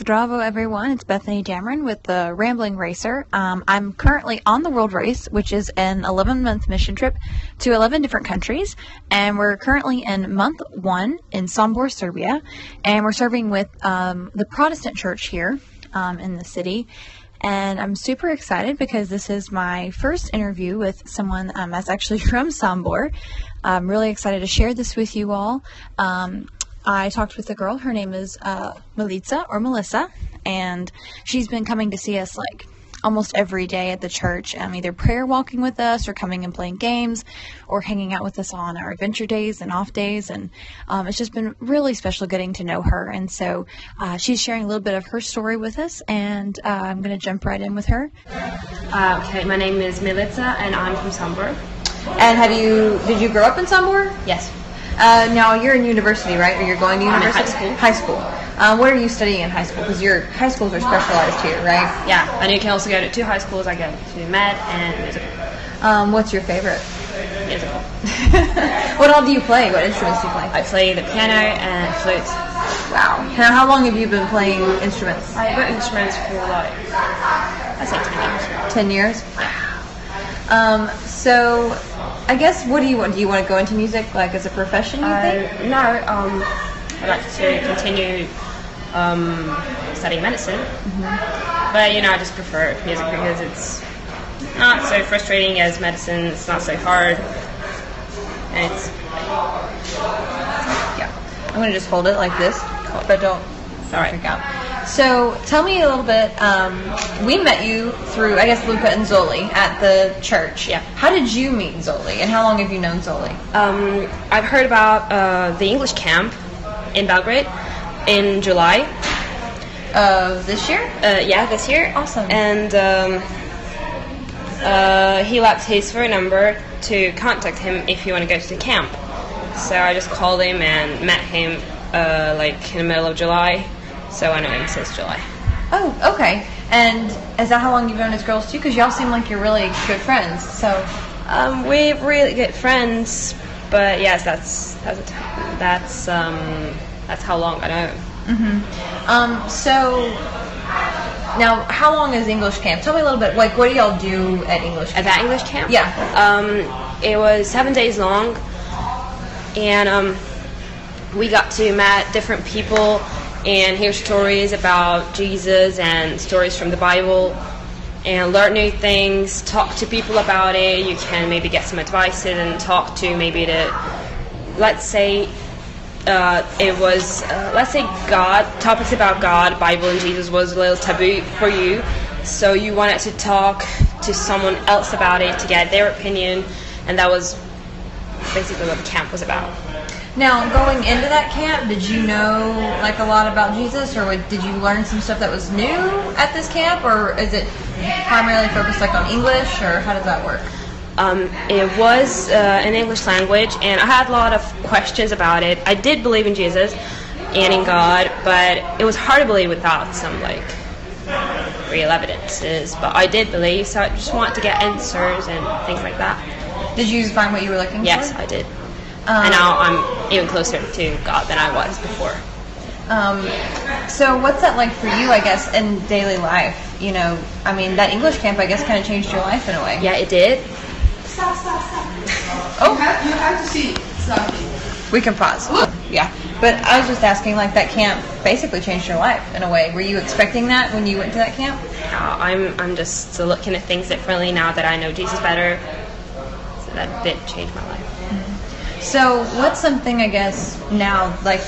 Zdravo everyone, it's Bethany Dameron with the Rambling Racer. I'm currently on the World Race, which is an 11-month mission trip to 11 different countries, and we're currently in month 1 in Sombor, Serbia, and we're serving with the Protestant church here in the city. And I'm super excited because this is my first interview with someone that's actually from Sombor. I'm really excited to share this with you all. I talked with a girl, her name is Meliza or Melissa, and she's been coming to see us like almost every day at the church, either prayer walking with us or coming and playing games or hanging out with us on our adventure days and off days. And it's just been really special getting to know her. And so she's sharing a little bit of her story with us, and I'm going to jump right in with her. Okay, my name is Meliza and I'm from Sombor. And did you grow up in Sombor? Yes. Now you're in university, right? Or you're going to university? I'm in high school. What are you studying in high school? Because your high schools are specialized here, right? Yeah, and you can also go to two high schools. I go to med and musical. What's your favorite? Musical. What all do you play? What instruments do you play? I play the piano and flute. Wow. Now, how long have you been playing instruments? I've got instruments for like, I'd say 10 years. 10 years? So, I guess, what do you want? Do you want to go into music, like, as a profession, you think? No, I'd like to continue studying medicine. Mm-hmm. But, you know, I just prefer music because it's not so frustrating as medicine, it's not so hard, and it's, yeah. I'm going to just hold it like this, but don't freak out. So, tell me a little bit, we met you through, I guess, Luca and Zoli at the church. Yeah. How did you meet Zoli, and how long have you known Zoli? I've heard about the English camp in Belgrade in July. Of this year? Yeah, this year. Awesome. And he left his phone number to contact him if you want to go to the camp. So I just called him and met him like in the middle of July. So I know him since July. Oh, okay. And is that how long you've known as girls too? Because y'all seem like you're really good friends. So we're really good friends, but yes, that's how long I know. Mm-hmm. So now, how long is English camp? Tell me a little bit. Like, what do y'all do at English camp? At that English camp? Yeah. It was 7 days long, and we got to meet different people and hear stories about Jesus and stories from the Bible and learn new things, talk to people about it. You can maybe get some advice and talk to maybe let's say it was, let's say God, topics about God, Bible and Jesus was a little taboo for you. So you wanted to talk to someone else about it to get their opinion, and that was basically what the camp was about. Now, going into that camp, did you know like a lot about Jesus, or did you learn some stuff that was new at this camp, or is it primarily focused like on English, or how does that work? It was in English language, and I had a lot of questions about it. I did believe in Jesus and in God, but it was hard to believe without some like real evidences. But I did believe, so I just wanted to get answers and things like that. Did you find what you were looking for? Yes, I did. And now I'm even closer to God than I was before. So what's that like for you, I guess, in daily life? You know, I mean, that English camp, I guess, kind of changed your life in a way. Yeah, it did. Stop. Oh. You have to see something. We can pause. Yeah. But I was just asking, like, that camp basically changed your life in a way. Were you expecting that when you went to that camp? I'm just looking at things differently now that I know Jesus better. So that did change my life. So what's something, I guess, now, like,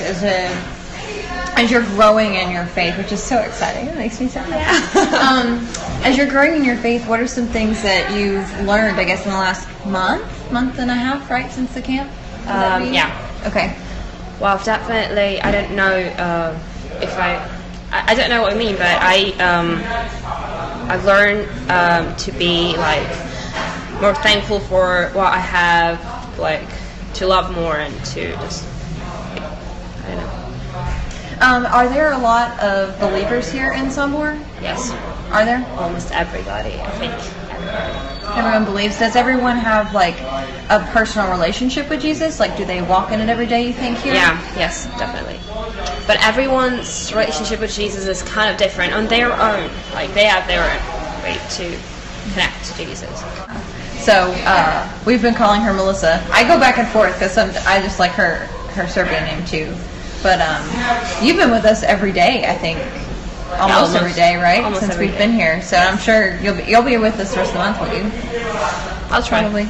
as you're growing in your faith, which is so exciting, it makes me so happy. As you're growing in your faith, what are some things that you've learned, I guess, in the last month and a half, right, since the camp? Yeah. Okay. Well, definitely, I don't know if I don't know what I mean, but I've learned to be, like, more thankful for what I have, like, to love more and to just, I don't know. Are there a lot of believers here in Sombor? Yes. Are there? Almost everybody, I think. everyone believes. Does everyone have, like, a personal relationship with Jesus? Like, do they walk in it every day, you think, here? Yeah, yes, definitely. But everyone's relationship with Jesus is kind of different on their own. Like, they have their own way to connect to Jesus. So, we've been calling her Meliza. I go back and forth because I just like her Serbian name, too. But you've been with us every day, I think. Almost every day, right? Since we've been here. So I'm sure you'll be with us the rest of the month, will you? I'll try. Probably.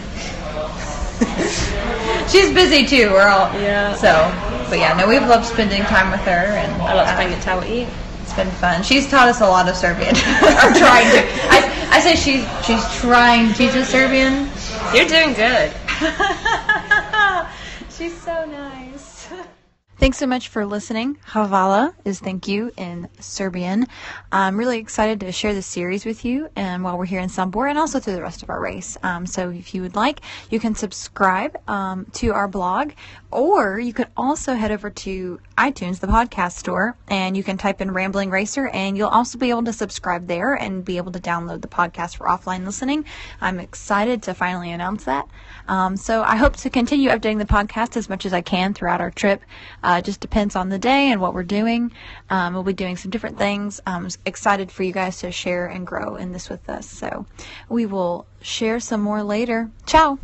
She's busy too. We're all But yeah, no, we've loved spending time with her, and I love spending time with you. It's been fun. She's taught us a lot of Serbian. Or trying to. I say she's trying to teach us Serbian. You're doing good. She's so nice. Thanks so much for listening. Hvala is thank you in Serbian. I'm really excited to share this series with you, and while we're here in Sombor and also through the rest of our race. So if you would like, you can subscribe to our blog, or you could also head over to iTunes, the podcast store, and you can type in Rambling Racer, and you'll also be able to subscribe there and be able to download the podcast for offline listening. I'm excited to finally announce that. So I hope to continue updating the podcast as much as I can throughout our trip. It just depends on the day and what we're doing. We'll be doing some different things. I'm excited for you guys to share and grow in this with us. So we will share some more later. Ciao!